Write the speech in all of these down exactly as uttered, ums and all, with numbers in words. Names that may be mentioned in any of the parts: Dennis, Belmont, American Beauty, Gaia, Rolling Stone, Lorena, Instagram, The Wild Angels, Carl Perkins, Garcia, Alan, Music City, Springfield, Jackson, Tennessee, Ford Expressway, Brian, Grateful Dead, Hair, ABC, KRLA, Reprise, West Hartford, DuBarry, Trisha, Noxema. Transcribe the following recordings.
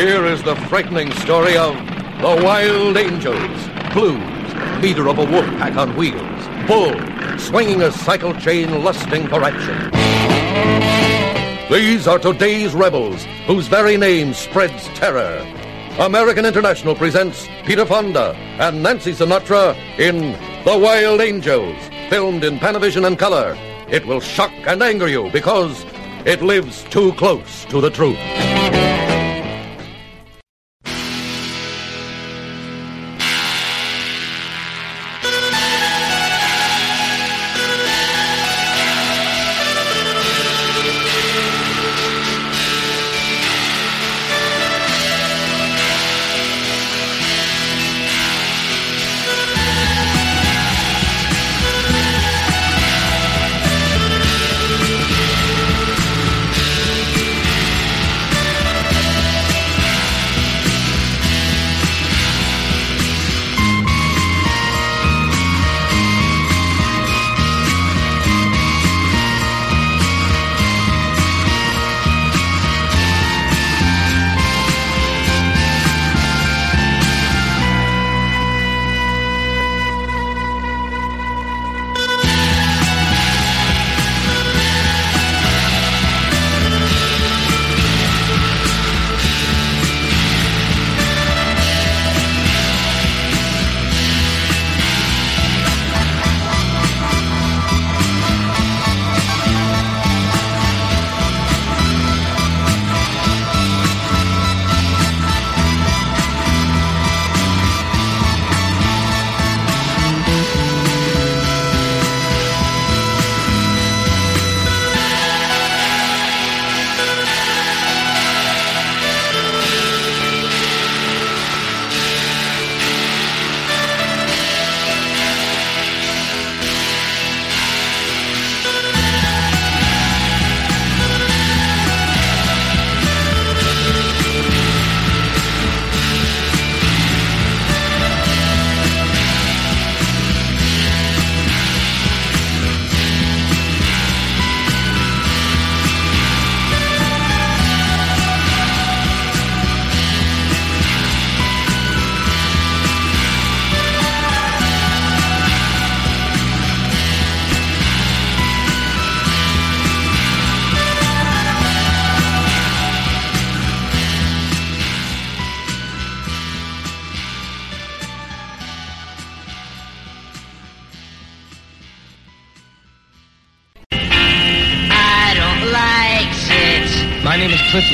Here is the frightening story of The Wild Angels. Blues, leader of a wolf pack on wheels. Bull, swinging a cycle chain, lusting for action. These are today's rebels, whose very name spreads terror. American International presents Peter Fonda and Nancy Sinatra in The Wild Angels, filmed in Panavision and color. It will shock and anger you because it lives too close to the truth.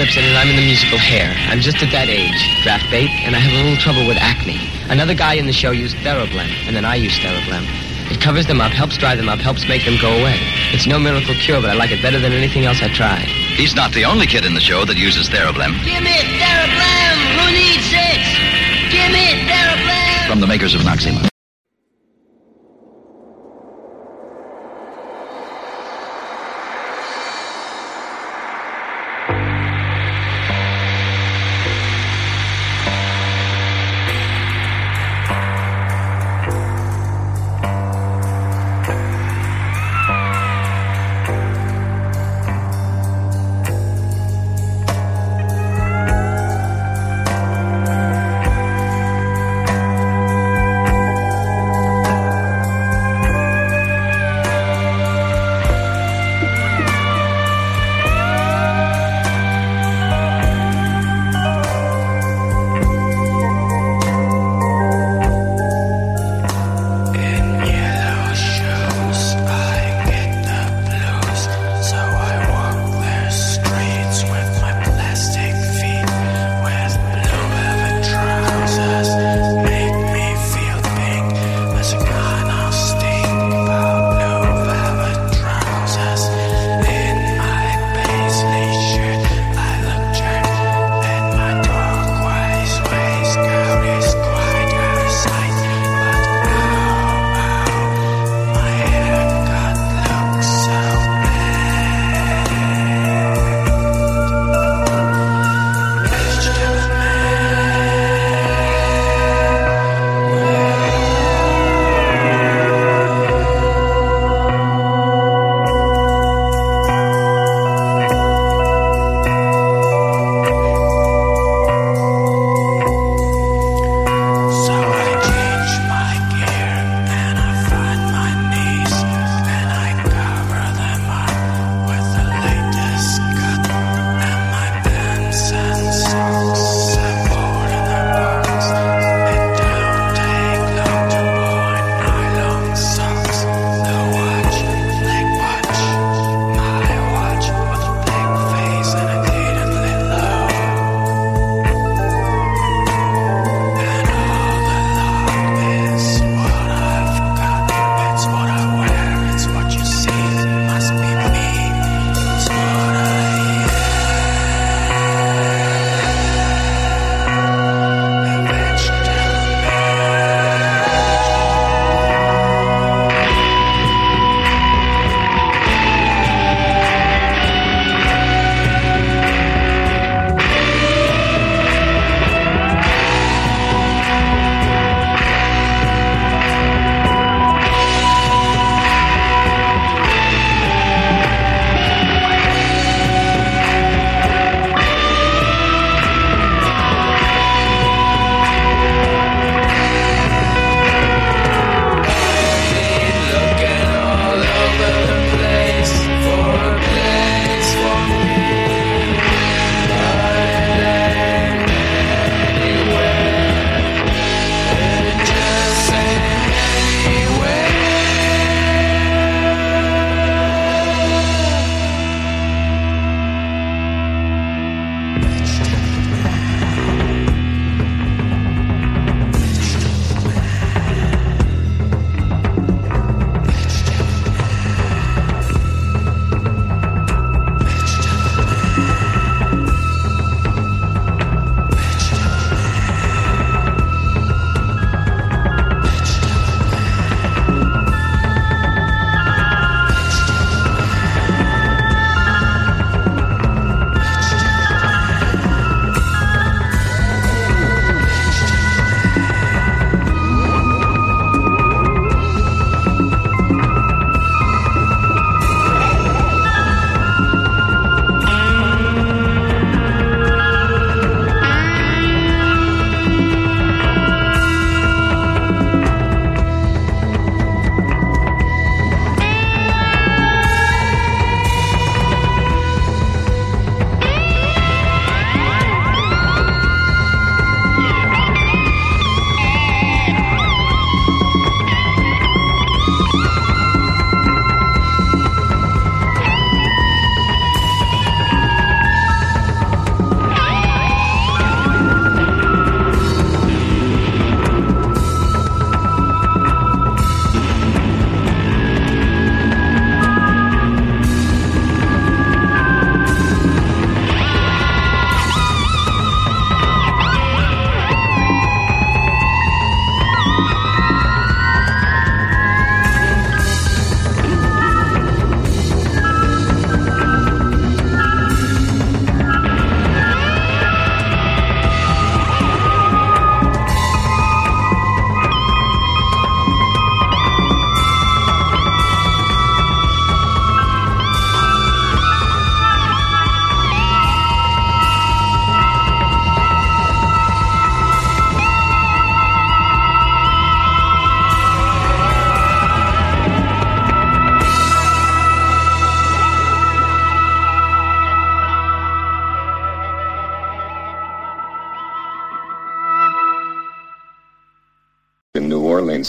And I'm in the musical Hair. I'm just at that age, draft bait, and I have a little trouble with acne. Another guy in the show used Therablend, and then I used Therablend. It covers them up, helps dry them up, helps make them go away. It's no miracle cure, but I like it better than anything else I tried. He's not the only kid in the show that uses Therablend. Give me Therablend! Who needs it? Give me Therablend! From the makers of Noxema.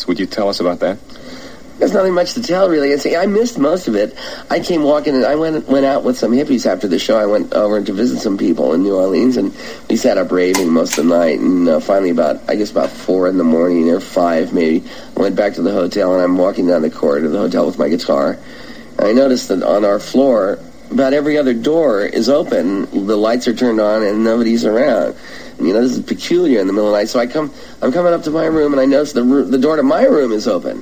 experience. Would you tell us about that? There's nothing much to tell, really. It's, I missed most of it. I came walking, and I went went out with some hippies after the show. I went over to visit some people in New Orleans, and we sat up raving most of the night. And uh, finally, about I guess about four in the morning or five maybe, I went back to the hotel, and I'm walking down the corridor of the hotel with my guitar. And I noticed that on our floor, about every other door is open. The lights are turned on, and nobody's around. You know, this is peculiar in the middle of the night. So I come, I'm coming up to my room, and I notice the the door to my room is open.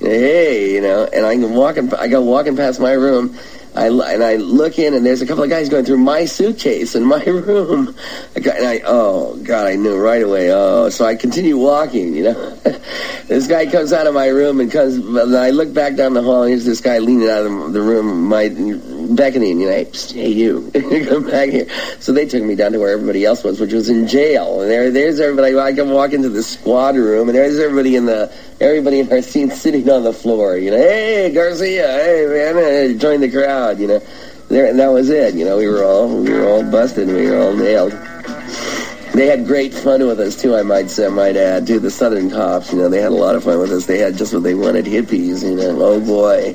Hey, you know, and I'm walking, I go walking past my room, I, and I look in, and there's a couple of guys going through my suitcase in my room. And I, oh, God, I knew right away. Oh, so I continue walking, you know. This guy comes out of my room and comes, and I look back down the hall, and here's this guy leaning out of the room, my beckoning, you know, hey, you, come back here. So they took me down to where everybody else was, which was in jail. And there, there's everybody. I can walk into the squad room, and there's everybody in the, everybody in our scene sitting on the floor, you know. Hey, Garcia, hey, man, hey, join the crowd, you know. There, and that was it, you know. We were all, we were all busted, and we were all nailed. They had great fun with us, too, I might say, I might add, too. The Southern cops, you know, they had a lot of fun with us. They had just what they wanted, hippies, you know. Oh, boy.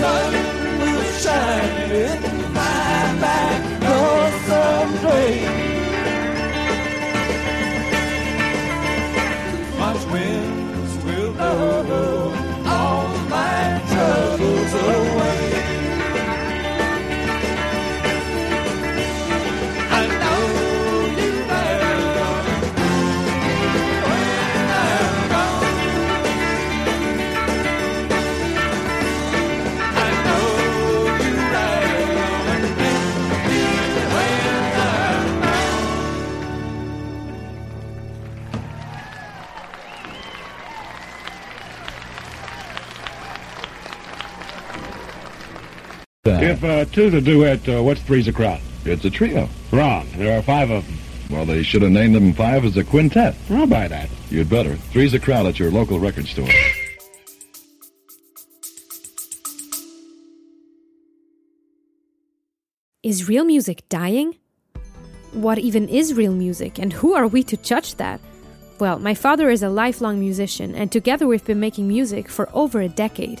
Sun will shine in my back door someday. Uh, if uh, two's a duet, uh, what's three's a crowd? It's a trio. Wrong. There are five of them. Well, they should have named them five as a quintet. I'll buy that. You'd better. Three's a crowd at your local record store. Is real music dying? What even is real music, and who are we to judge that? Well, my father is a lifelong musician, and together we've been making music for over a decade.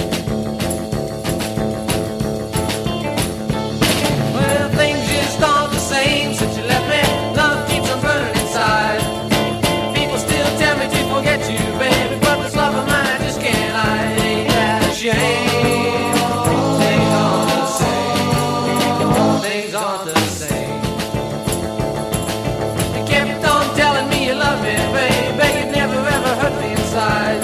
things just aren't the same since you left me. Love keeps on burning inside. People still tell me to forget you, baby, but this love of mine just can't hide. Ain't that a shame? Things aren't the same. Things aren't the same. You kept on telling me you love me, baby, but you never ever hurt me inside.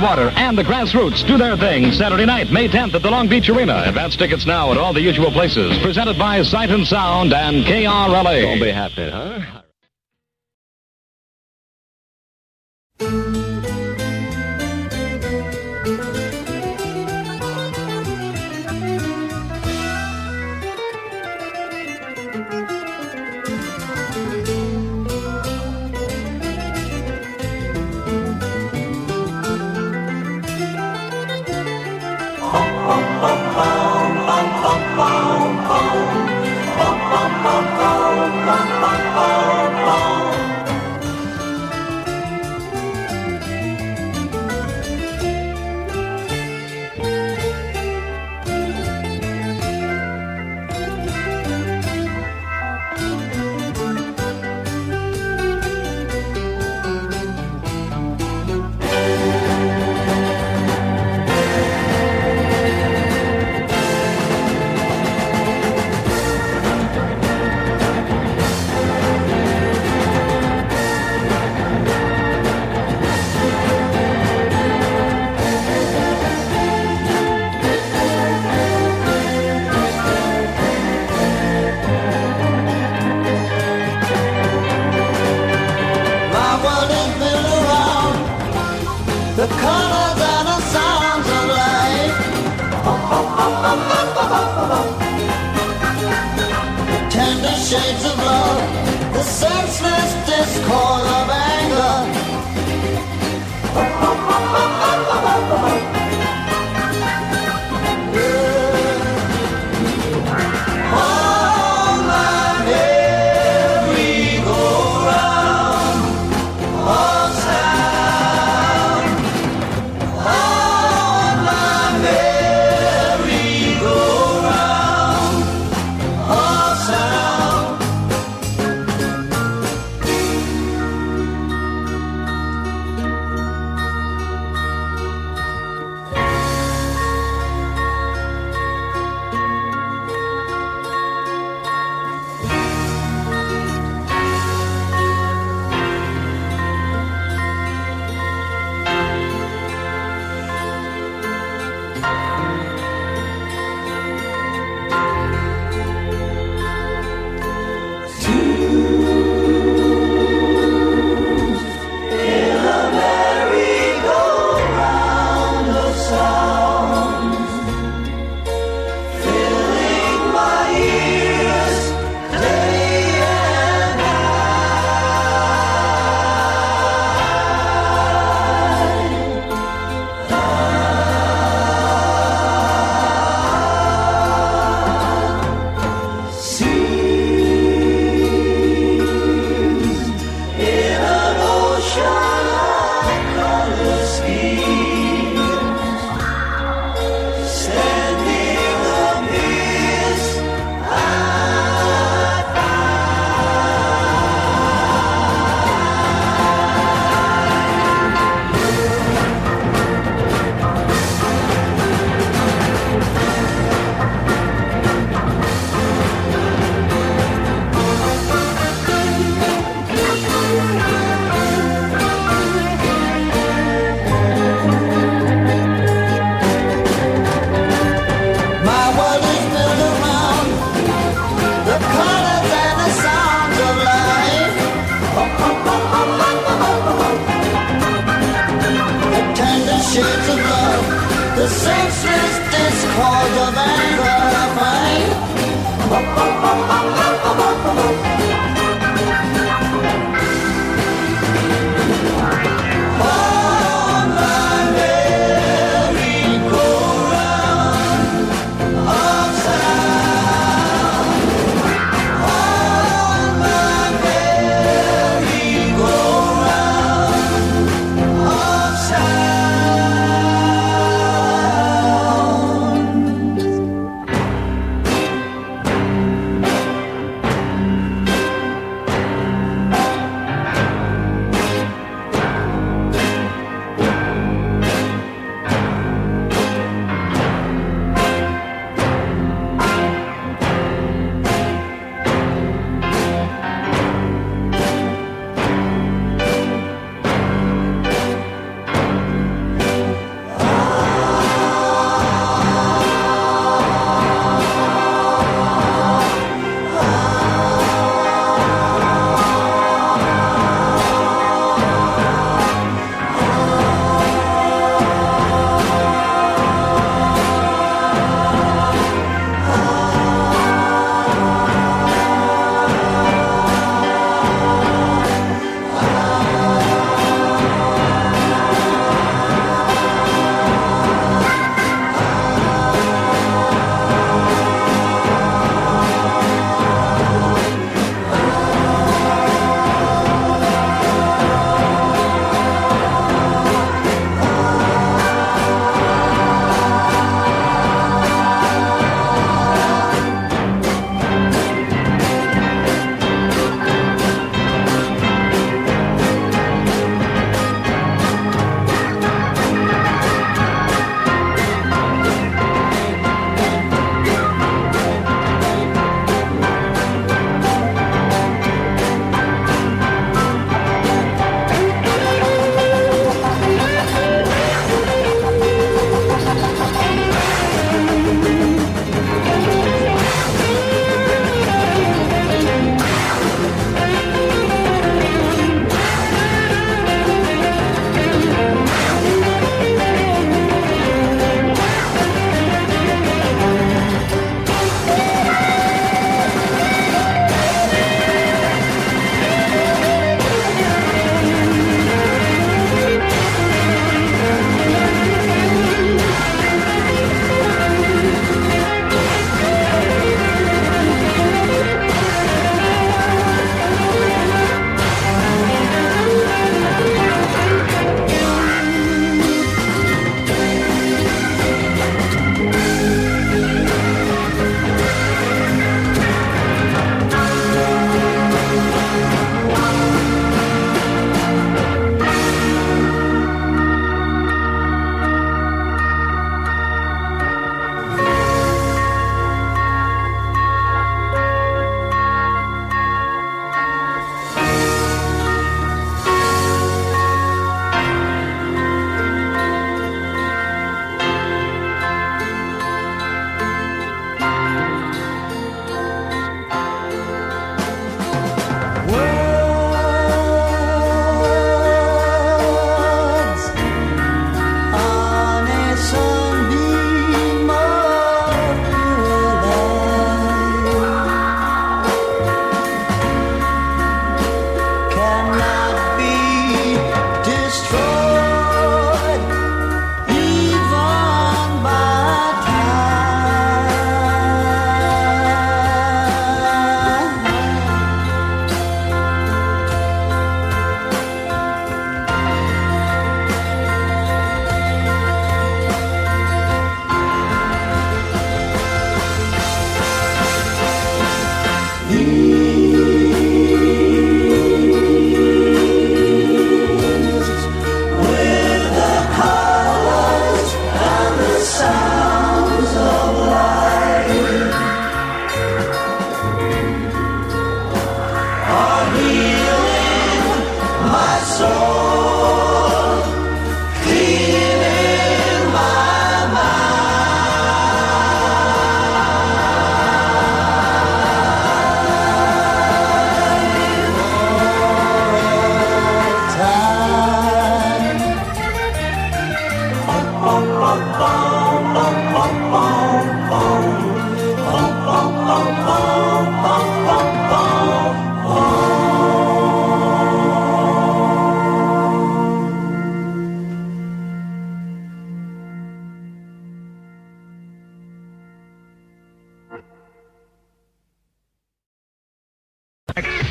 Water and the Grassroots do their thing Saturday night, May tenth at the Long Beach Arena. Advance tickets now at all the usual places. Presented by Sight and Sound and K R L A. Don't be happy, huh?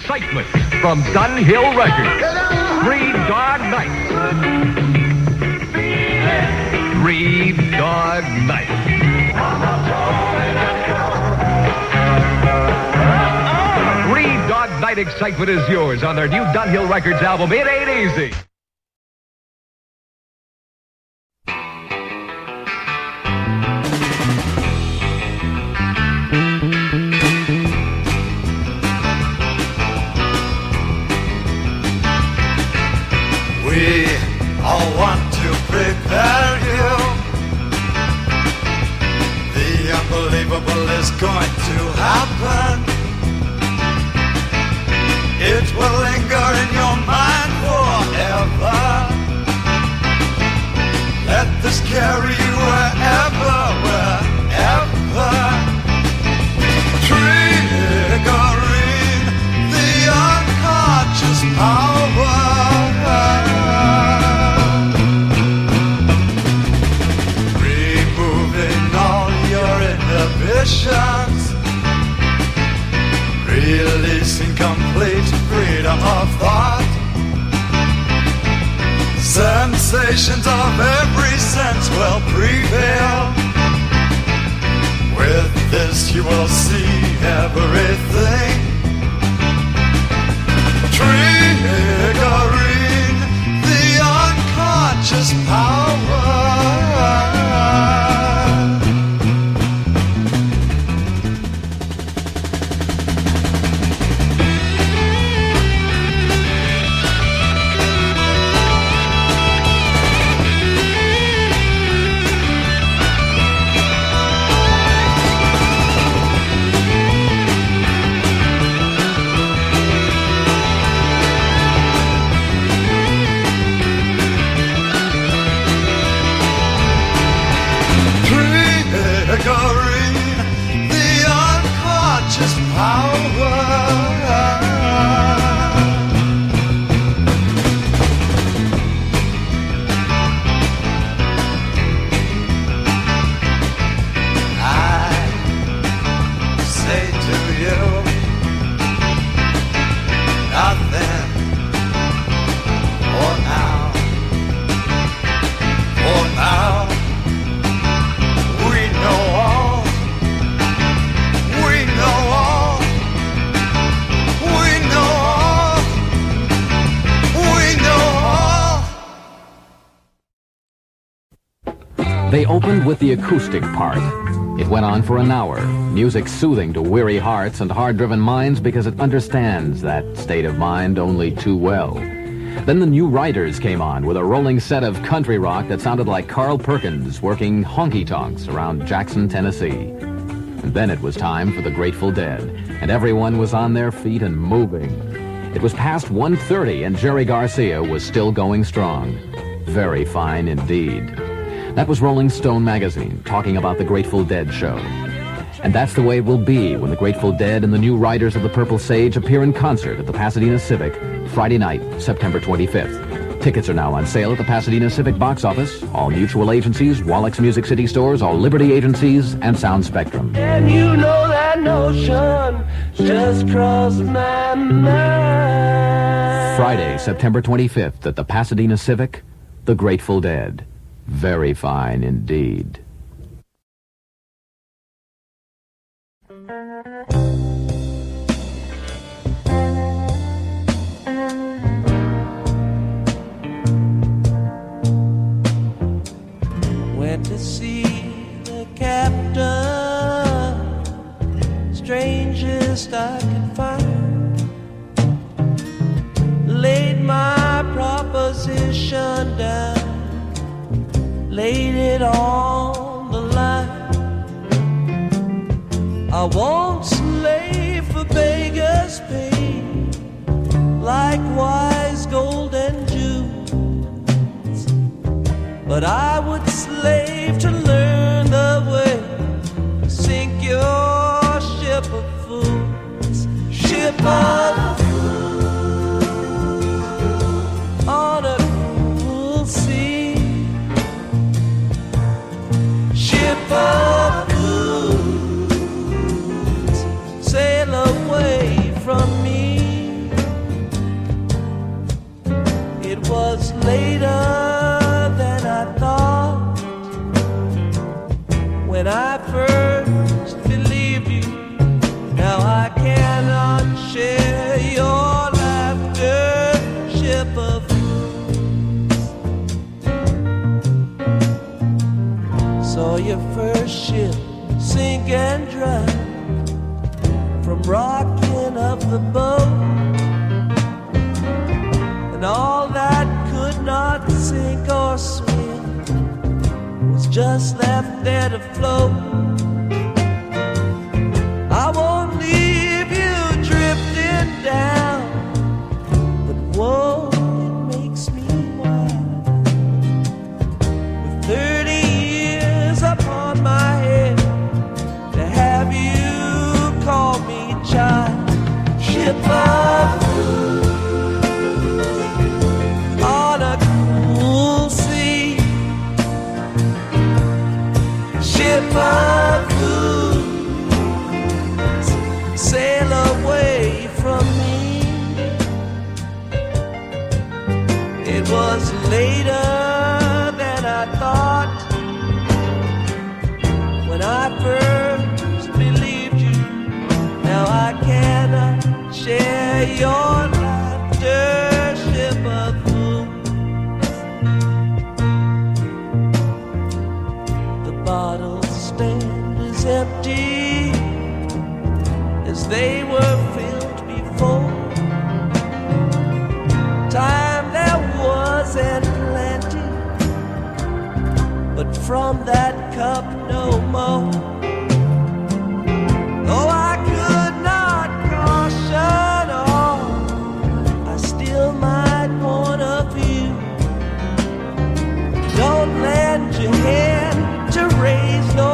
excitement from Sun Hill Records. Three Dog Night. Three Dog Night. Three Dog Night excitement is yours on their new Dunhill Records album, It Ain't Easy. Prepare you. The unbelievable is going to happen. It will linger in your mind forever. Let this carry you wherever, wherever. Triggering the unconscious power. Releasing complete freedom of thought. Sensations of every sense will prevail. With this you will see everything. Triggering the unconscious power. They opened with the acoustic part. It went on for an hour, music soothing to weary hearts and hard-driven minds because it understands that state of mind only too well. Then the New Riders came on with a rolling set of country rock that sounded like Carl Perkins working honky-tonks around Jackson, Tennessee. And then it was time for the Grateful Dead, and everyone was on their feet and moving. It was past one thirty and Jerry Garcia was still going strong. Very fine indeed. That was Rolling Stone magazine talking about the Grateful Dead show. And that's the way it will be when the Grateful Dead and the New Riders of the Purple Sage appear in concert at the Pasadena Civic Friday night, September twenty-fifth. Tickets are now on sale at the Pasadena Civic box office, all mutual agencies, Wallack's Music City stores, all Liberty agencies, and Sound Spectrum. And you know that notion just crossed my mind. Friday, September twenty-fifth at the Pasadena Civic, the Grateful Dead. Very fine indeed. Went to see the captain, strangest I could find. Laid my proposition down, laid it on the line. I won't slave for beggars' pay, likewise gold and jewels, but I would slave to learn the way to sink your ship of fools. Ship of fools on a cruel sea. Ship of fools, sail away from me. saw your first ship sink and drown from rocking up the boat. And all that could not sink or swim was just left there to float. I won't leave you drifting down, but whoa, it makes me wild. With thirty years upon my head, to have you call me child, ship of fools. Of fools, sail away from me. It was later than I thought when I first believed you. Now I cannot share your laughter, ship of fools. The bottle is empty as they were filled before. Time there was and plenty, but from that cup no more. Though I could not caution all, I still might warn of you. Don't lend your hand to raise no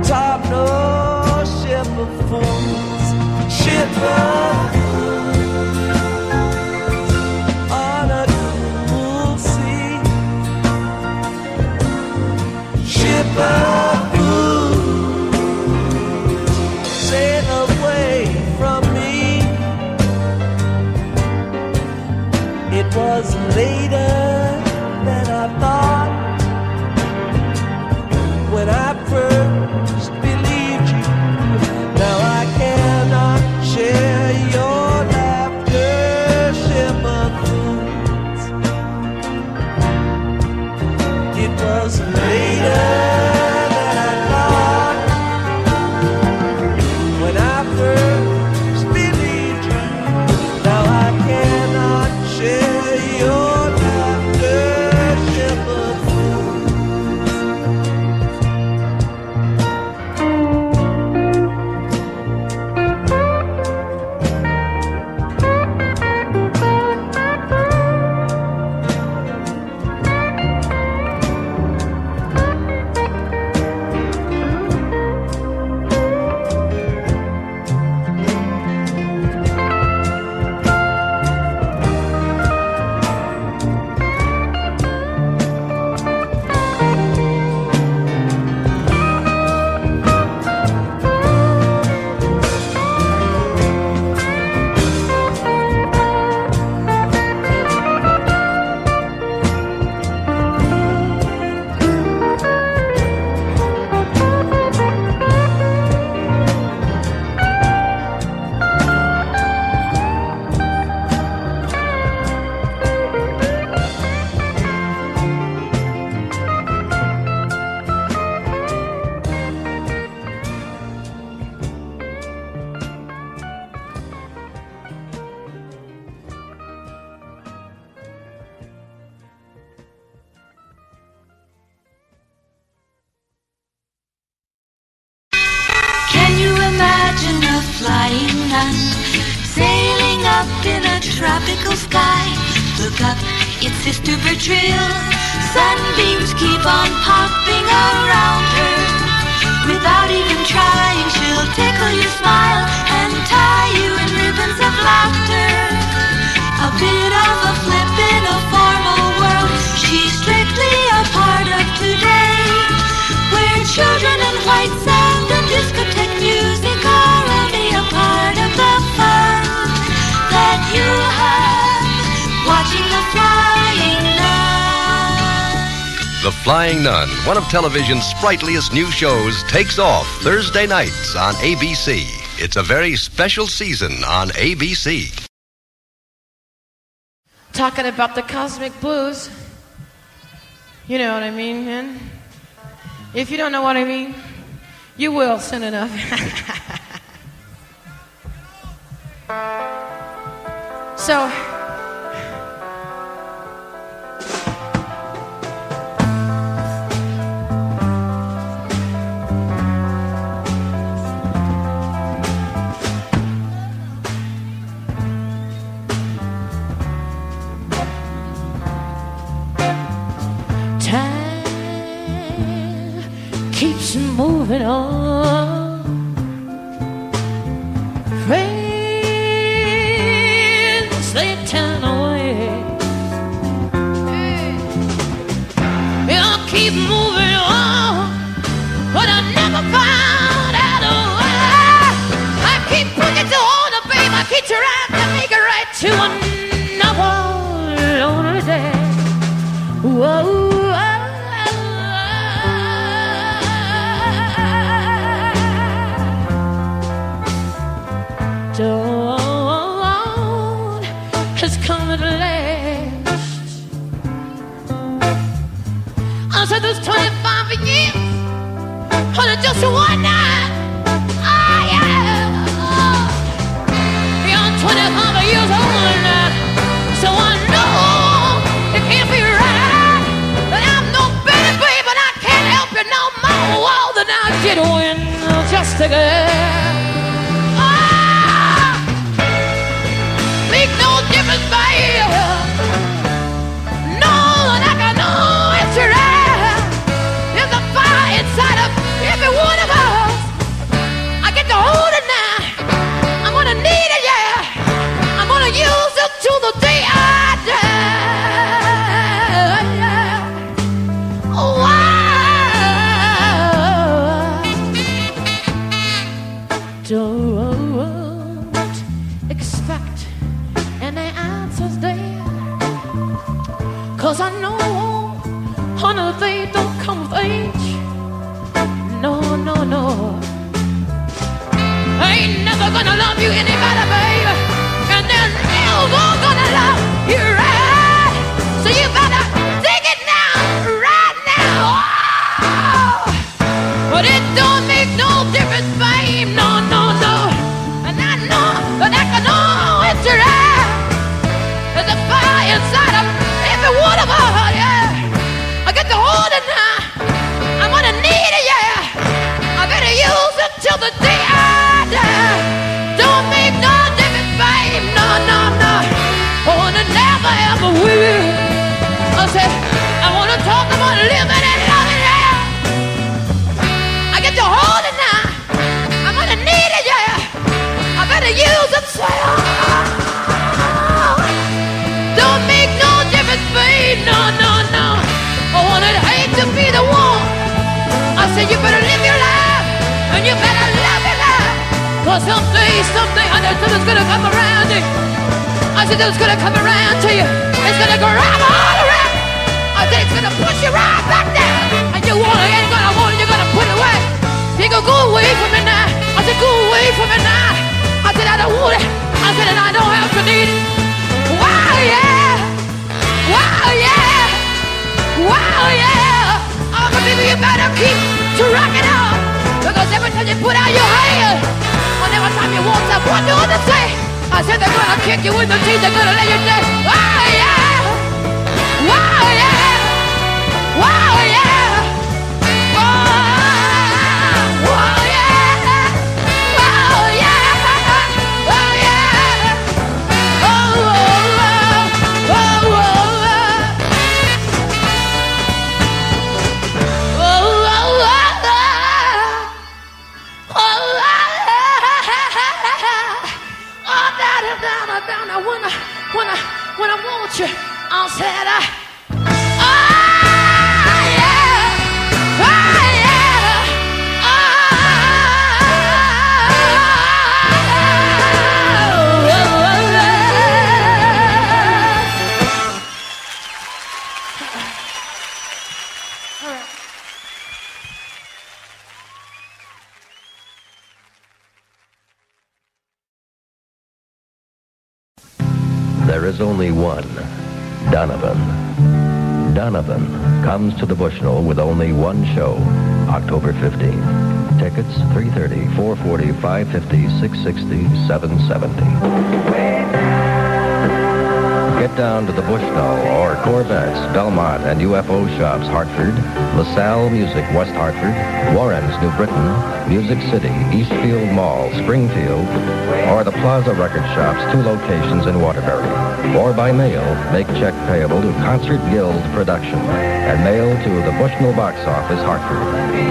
atop no ship of fools, ship of fools, on a cool sea, ship of fools, sail away from me. It was later than I thought when I first one of television's sprightliest new shows takes off Thursday nights on A B C. It's a very special season on A B C. Talking about the cosmic blues. You know what I mean, man? If you don't know what I mean, you will soon enough. So... moving on, friends they turn away. Hey. I'll keep moving on, but I never found out a way. I keep looking to hold a babe, I keep trying to make it right to another lonely day. Whoa. Dawn has come at last. I said those twenty-five years on just one night. Oh yeah, I'm twenty-five years old now, so I know it can't be right. But I'm no better, babe, and I can't help you no more than I did when just a girl. Cause I know, honey, they don't come of age. No, no, no. I ain't never gonna love you any better, babe. And they're never gonna love you right. So you better take it now, right now. Oh! But it don't make no difference, babe. No, no, no. And I know that I can always try. There's a fire inside of me. What about, yeah? I got the hold it now. I'm gonna need it, yeah. I better use it till the day I die. Don't make no difference, babe. No, no, no. Oh, and I never ever will. I said, I wanna talk about living and loving, yeah. I got the hold it now. I'm gonna need it, yeah. I better use it, so no, no, no. I wanted hate to be the one. I said you better live your life, and you better love your life. Cause someday, someday, I know something's gonna come around you. I said something's gonna come around to you. It's gonna grab all around. I said it's gonna push you right back down. And you wanna, you ain't gonna want it, you're gonna put it away. You go, go away from me now. I said go away from me now. I said I don't want it. I said and I don't have to need it. Wow, yeah. Wow, yeah! Wow, yeah! Oh, but baby, you better keep to rockin' on. Because every time you put out your hand, and every time you walk up, what do they say? I said they're gonna kick you in the teeth, they're gonna let you down. Wow, yeah! Wow, yeah! Wow, yeah! Wow, wow, yeah! Wow, yeah! Wow, yeah! Oh, oh. I wanna, wanna, when I want you, I'll say that. Oh yeah, oh yeah, oh. All right. There is only one, Donovan. Donovan comes to the Bushnell with only one show, October fifteenth. Tickets three thirty, four forty, five fifty, six sixty, seven seventy. Get down to the Bushnell or Corvettes, Belmont and U F O Shops, Hartford, LaSalle Music, West Hartford, Warren's, New Britain, Music City, Eastfield Mall, Springfield, or the Plaza Record Shop's two locations in Waterbury. Or by mail, make check payable to Concert Guild Production and mail to the Bushnell Box Office, Hartford.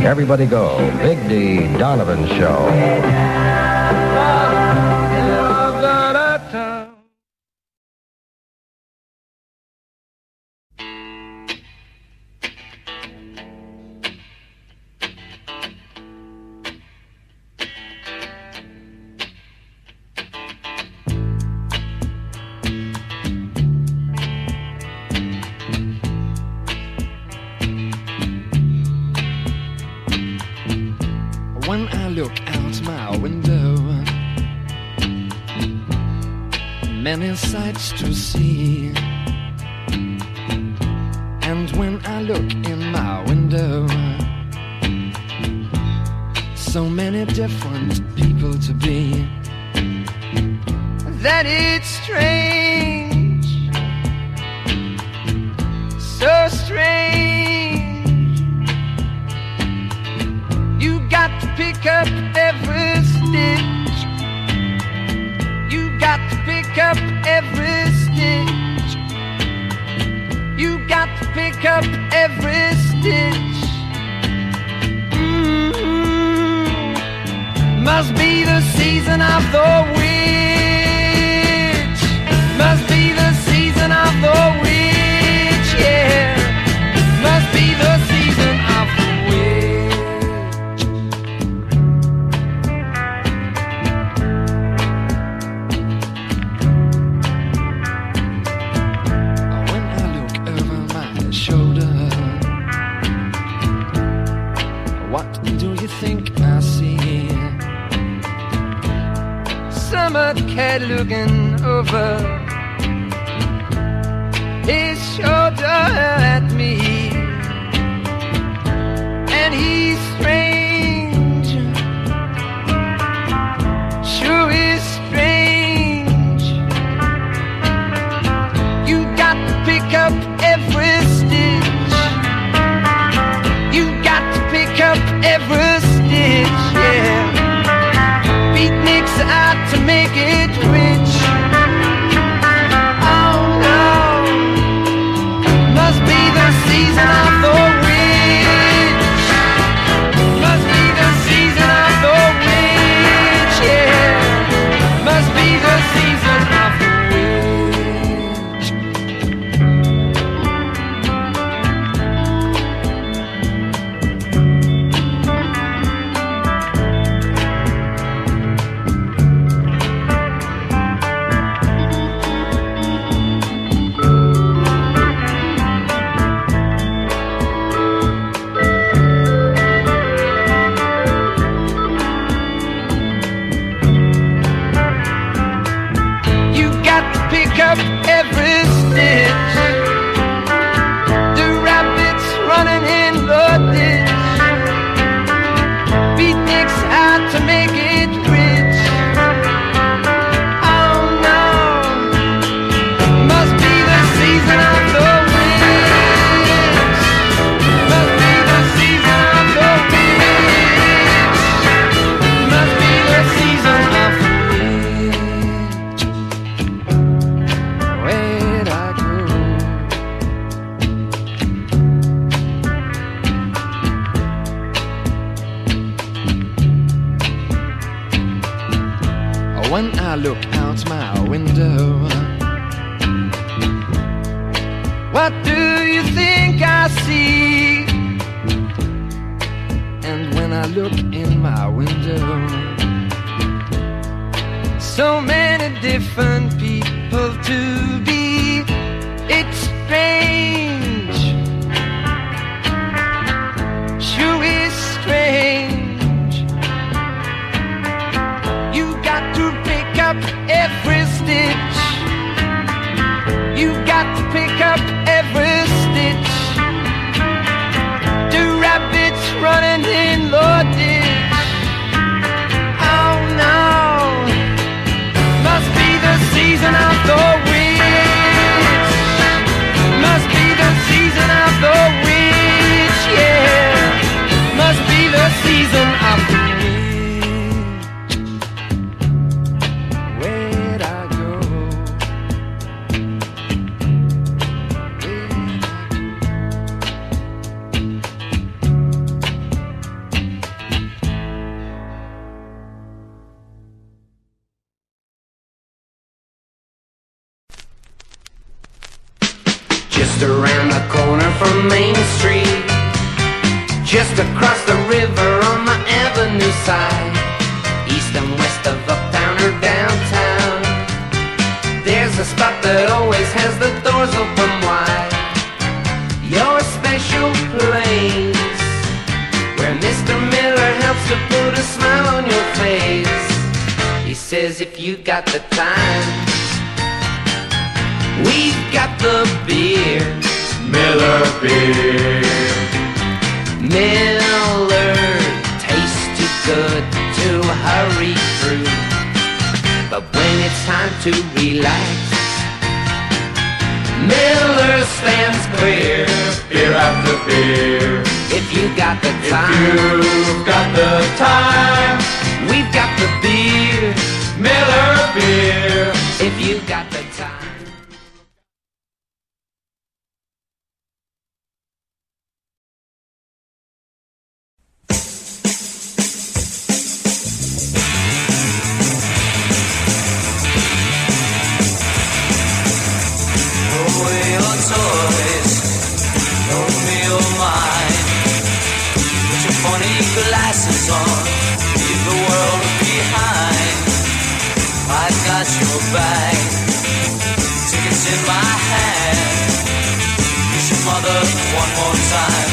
Everybody go. Big D. Donovan Show. To see, and when I look in my window, so many different people to be, that it's strange, so strange. You got to pick up every stitch, you got to pick up every. You got to pick up every stitch. Mm-hmm. Must be the season of the witch. Must be the season of the witch, yeah. Must be the season of the cat looking over his shoulder at me, and he's strange, sure is strange. You got to pick up every stitch, you got to pick up every stitch, yeah. Beatniks out to make it. Running special place where Mister Miller helps to put a smile on your face. He says if you got the time, we've got the beer. Miller beer. Miller tasted good to hurry through, but when it's time to relax, Miller stands clear, beer after beer. If you got the time, if you've got the time, we've got the beer, Miller beer. If you got the time. Glasses on, leave the world behind. I've got your bag, tickets in my hand. Kiss your mother one more time,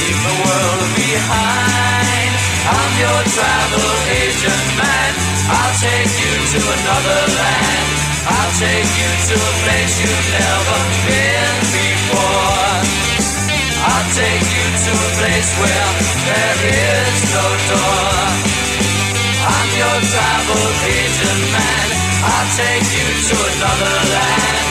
leave the world behind. I'm your travel agent man, I'll take you to another land. I'll take you to a place you've never been before. I'll take you to a place where there is no door. I'm your travel agent man, I'll take you to another land.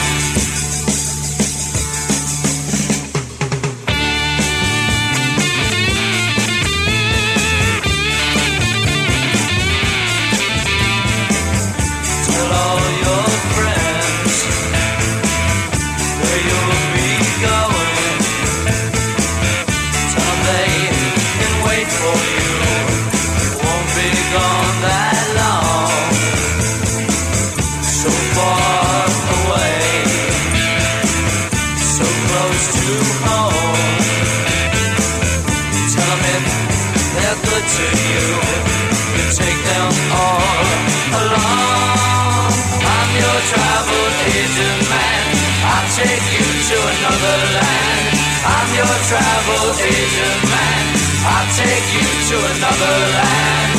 Tell all your friends where you'll be going. Travel agent man, I'll take you to another land.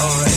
All right.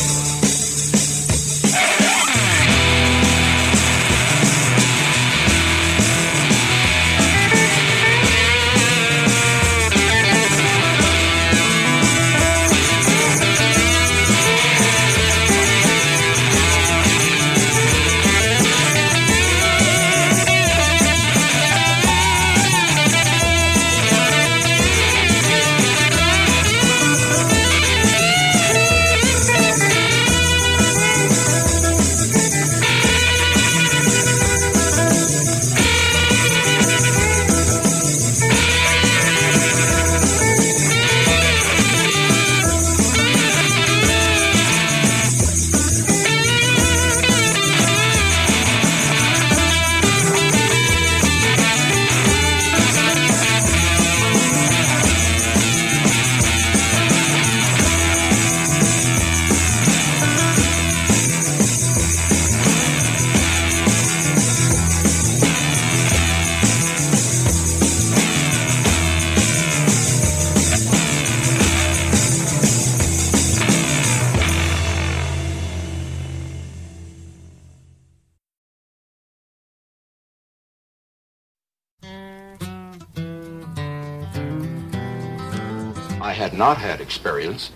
Not had experience.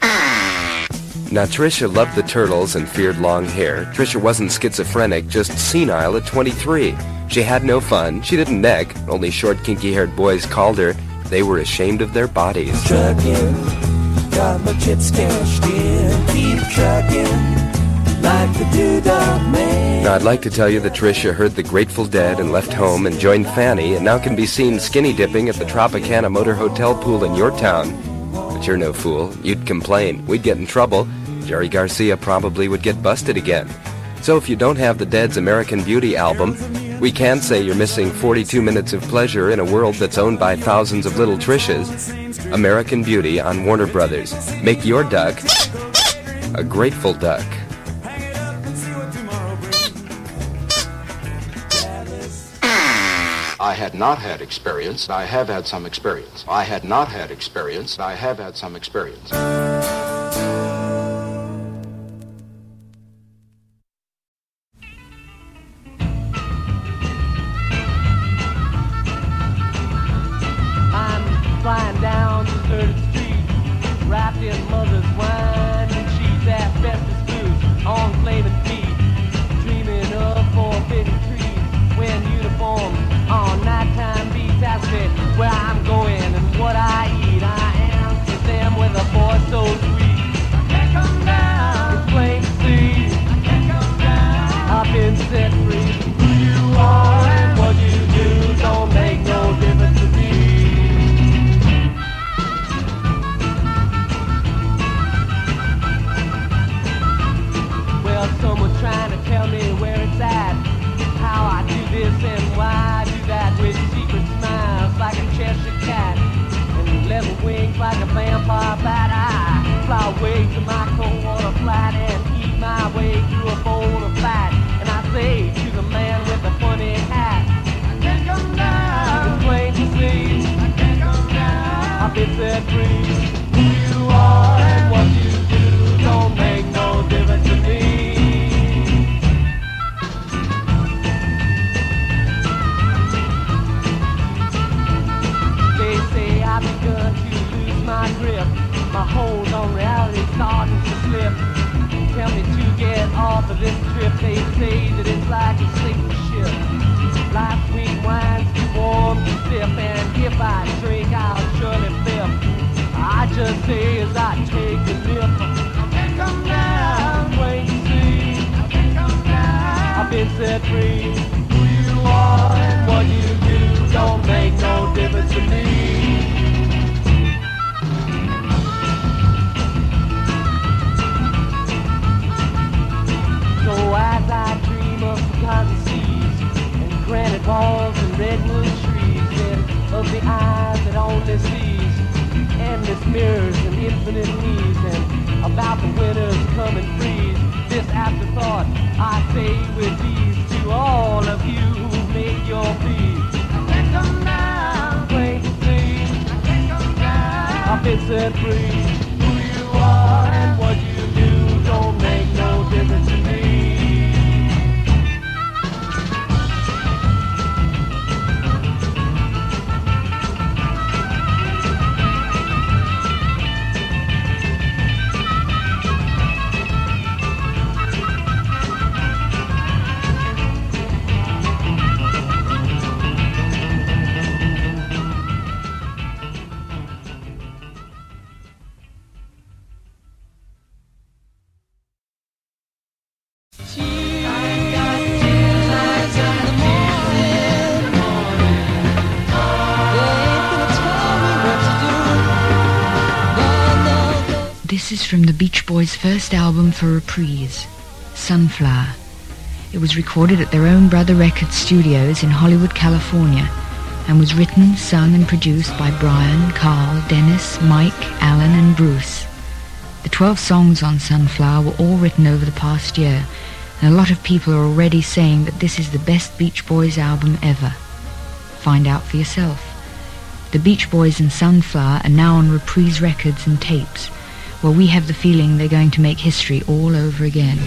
Now, Trisha loved the Turtles and feared long hair. Trisha wasn't schizophrenic, just senile at twenty-three. She had no fun, she didn't neck, only short, kinky-haired boys called her. They were ashamed of their bodies. Trucking, got my chips cashed in, keep trucking, like the doodah man. Now, I'd like to tell you that Trisha heard the Grateful Dead and left home and joined Fanny, and now can be seen skinny dipping at the Tropicana Motor Hotel pool in your town. But you're no fool. You'd complain. We'd get in trouble. Jerry Garcia probably would get busted again. So if you don't have the Dead's American Beauty album, we can say you're missing forty-two minutes of pleasure in a world that's owned by thousands of little Trishas. American Beauty on Warner Brothers. Make your duck a grateful duck. I had not had experience. I have had some experience. I had not had experience. I have had some experience. This is from the Beach Boys' first album for Reprise, Sunflower. It was recorded at their own Brother Records studios in Hollywood, California, and was written, sung, and produced by Brian, Carl, Dennis, Mike, Alan, and Bruce. The twelve songs on Sunflower were all written over the past year, and a lot of people are already saying that this is the best Beach Boys album ever. Find out for yourself. The Beach Boys and Sunflower are now on Reprise records and tapes. Well, we have the feeling they're going to make history all over again.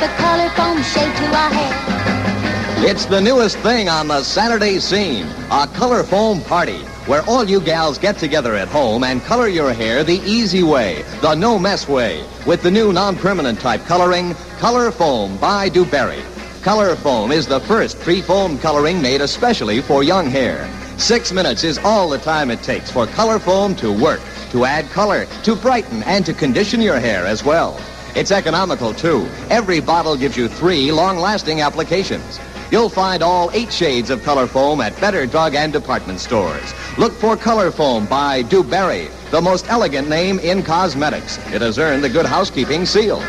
the color foam shade to our hair. It's the newest thing on the Saturday scene, a color foam party, where all you gals get together at home and color your hair the easy way, the no-mess way, with the new non-permanent type coloring, Color Foam by DuBarry. Color Foam is the first pre-foam coloring made especially for young hair. Six minutes is all the time it takes for Color Foam to work, to add color, to brighten, and to condition your hair as well. It's economical, too. Every bottle gives you three long-lasting applications. You'll find all eight shades of Color Foam at better drug and department stores. Look for Color Foam by DuBarry, the most elegant name in cosmetics. It has earned the Good Housekeeping seal.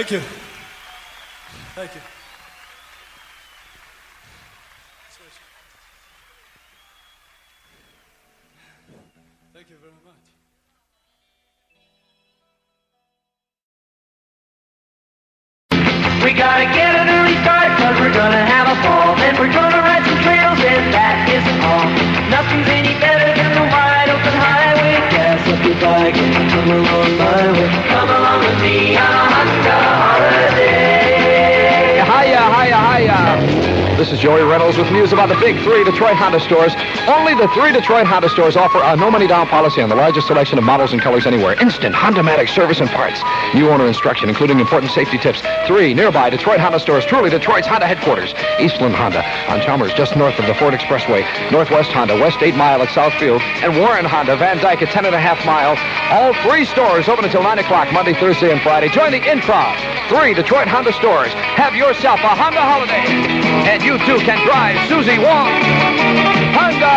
Thank you. Thank you. Thank you very much. We gotta get an early start, cause we're gonna have a ball. Then we're gonna ride some trails, and that isn't all. Nothing's any better than the wide open highway. Gas up your bike and come along my way. Come along with me on a Honda holiday. Hiya, hiya, hiya. This is Joey Reynolds with news about the big three Detroit Honda stores. Only the three Detroit Honda stores offer a no-money-down policy on the largest selection of models and colors anywhere. Instant Honda-matic service and parts. New owner instruction, including important safety tips. Three nearby Detroit Honda stores, truly Detroit's Honda headquarters. Eastland Honda on Chalmers, just north of the Ford Expressway. Northwest Honda, West eight Mile at Southfield. And Warren Honda, Van Dyke at ten and a half miles. All three stores open until nine o'clock, Monday, Thursday, and Friday. Join the improv. Three Detroit Honda stores. Have yourself a Honda holiday. And you, too, can drive Susie Wong. Honda!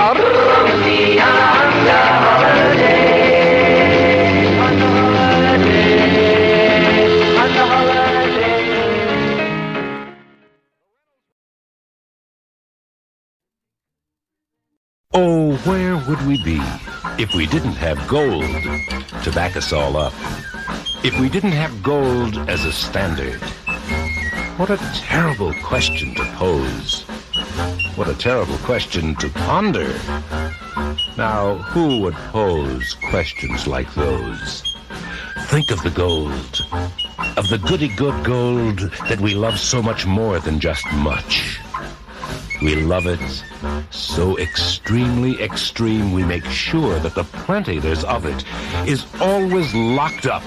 Honda holiday. Honda holiday. Honda holiday. Oh, where would we be if we didn't have gold to back us all up? If we didn't have gold as a standard? What a terrible question to pose. What a terrible question to ponder. Now, who would pose questions like those? Think of the gold, of the goody-good gold that we love so much more than just much. We love it so extremely extreme we make sure that the plenty there's of it is always locked up.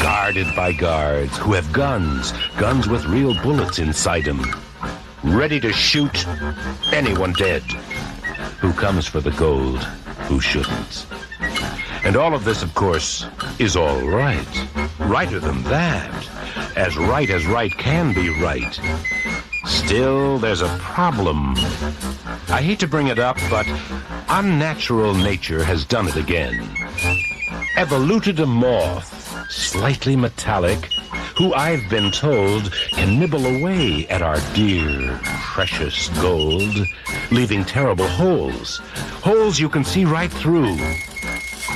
Guarded by guards who have guns, guns with real bullets inside them. Ready to shoot anyone dead who comes for the gold who shouldn't. And all of this, of course, is all right. Righter than that. As right as right can be right. Still, there's a problem. I hate to bring it up, but unnatural nature has done it again. Evoluted a moth, slightly metallic, who I've been told can nibble away at our dear, precious gold, leaving terrible holes, holes you can see right through,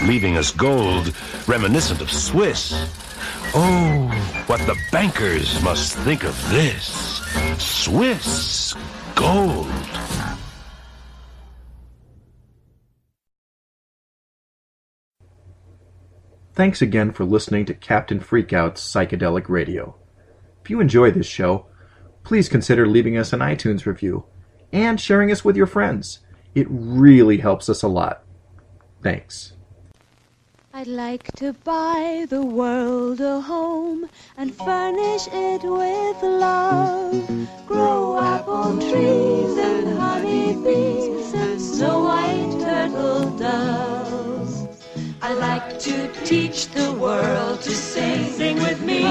leaving us gold reminiscent of Swiss. Oh, what the bankers must think of this. Swiss gold. Thanks again for listening to Captain Freakout's Psychedelic Radio. If you enjoy this show, please consider leaving us an iTunes review and sharing us with your friends. It really helps us a lot. Thanks. I'd like to buy the world a home and furnish it with love. Grow apple trees and honey bees and snow-white turtle doves. I like to teach the world to sing, sing with me.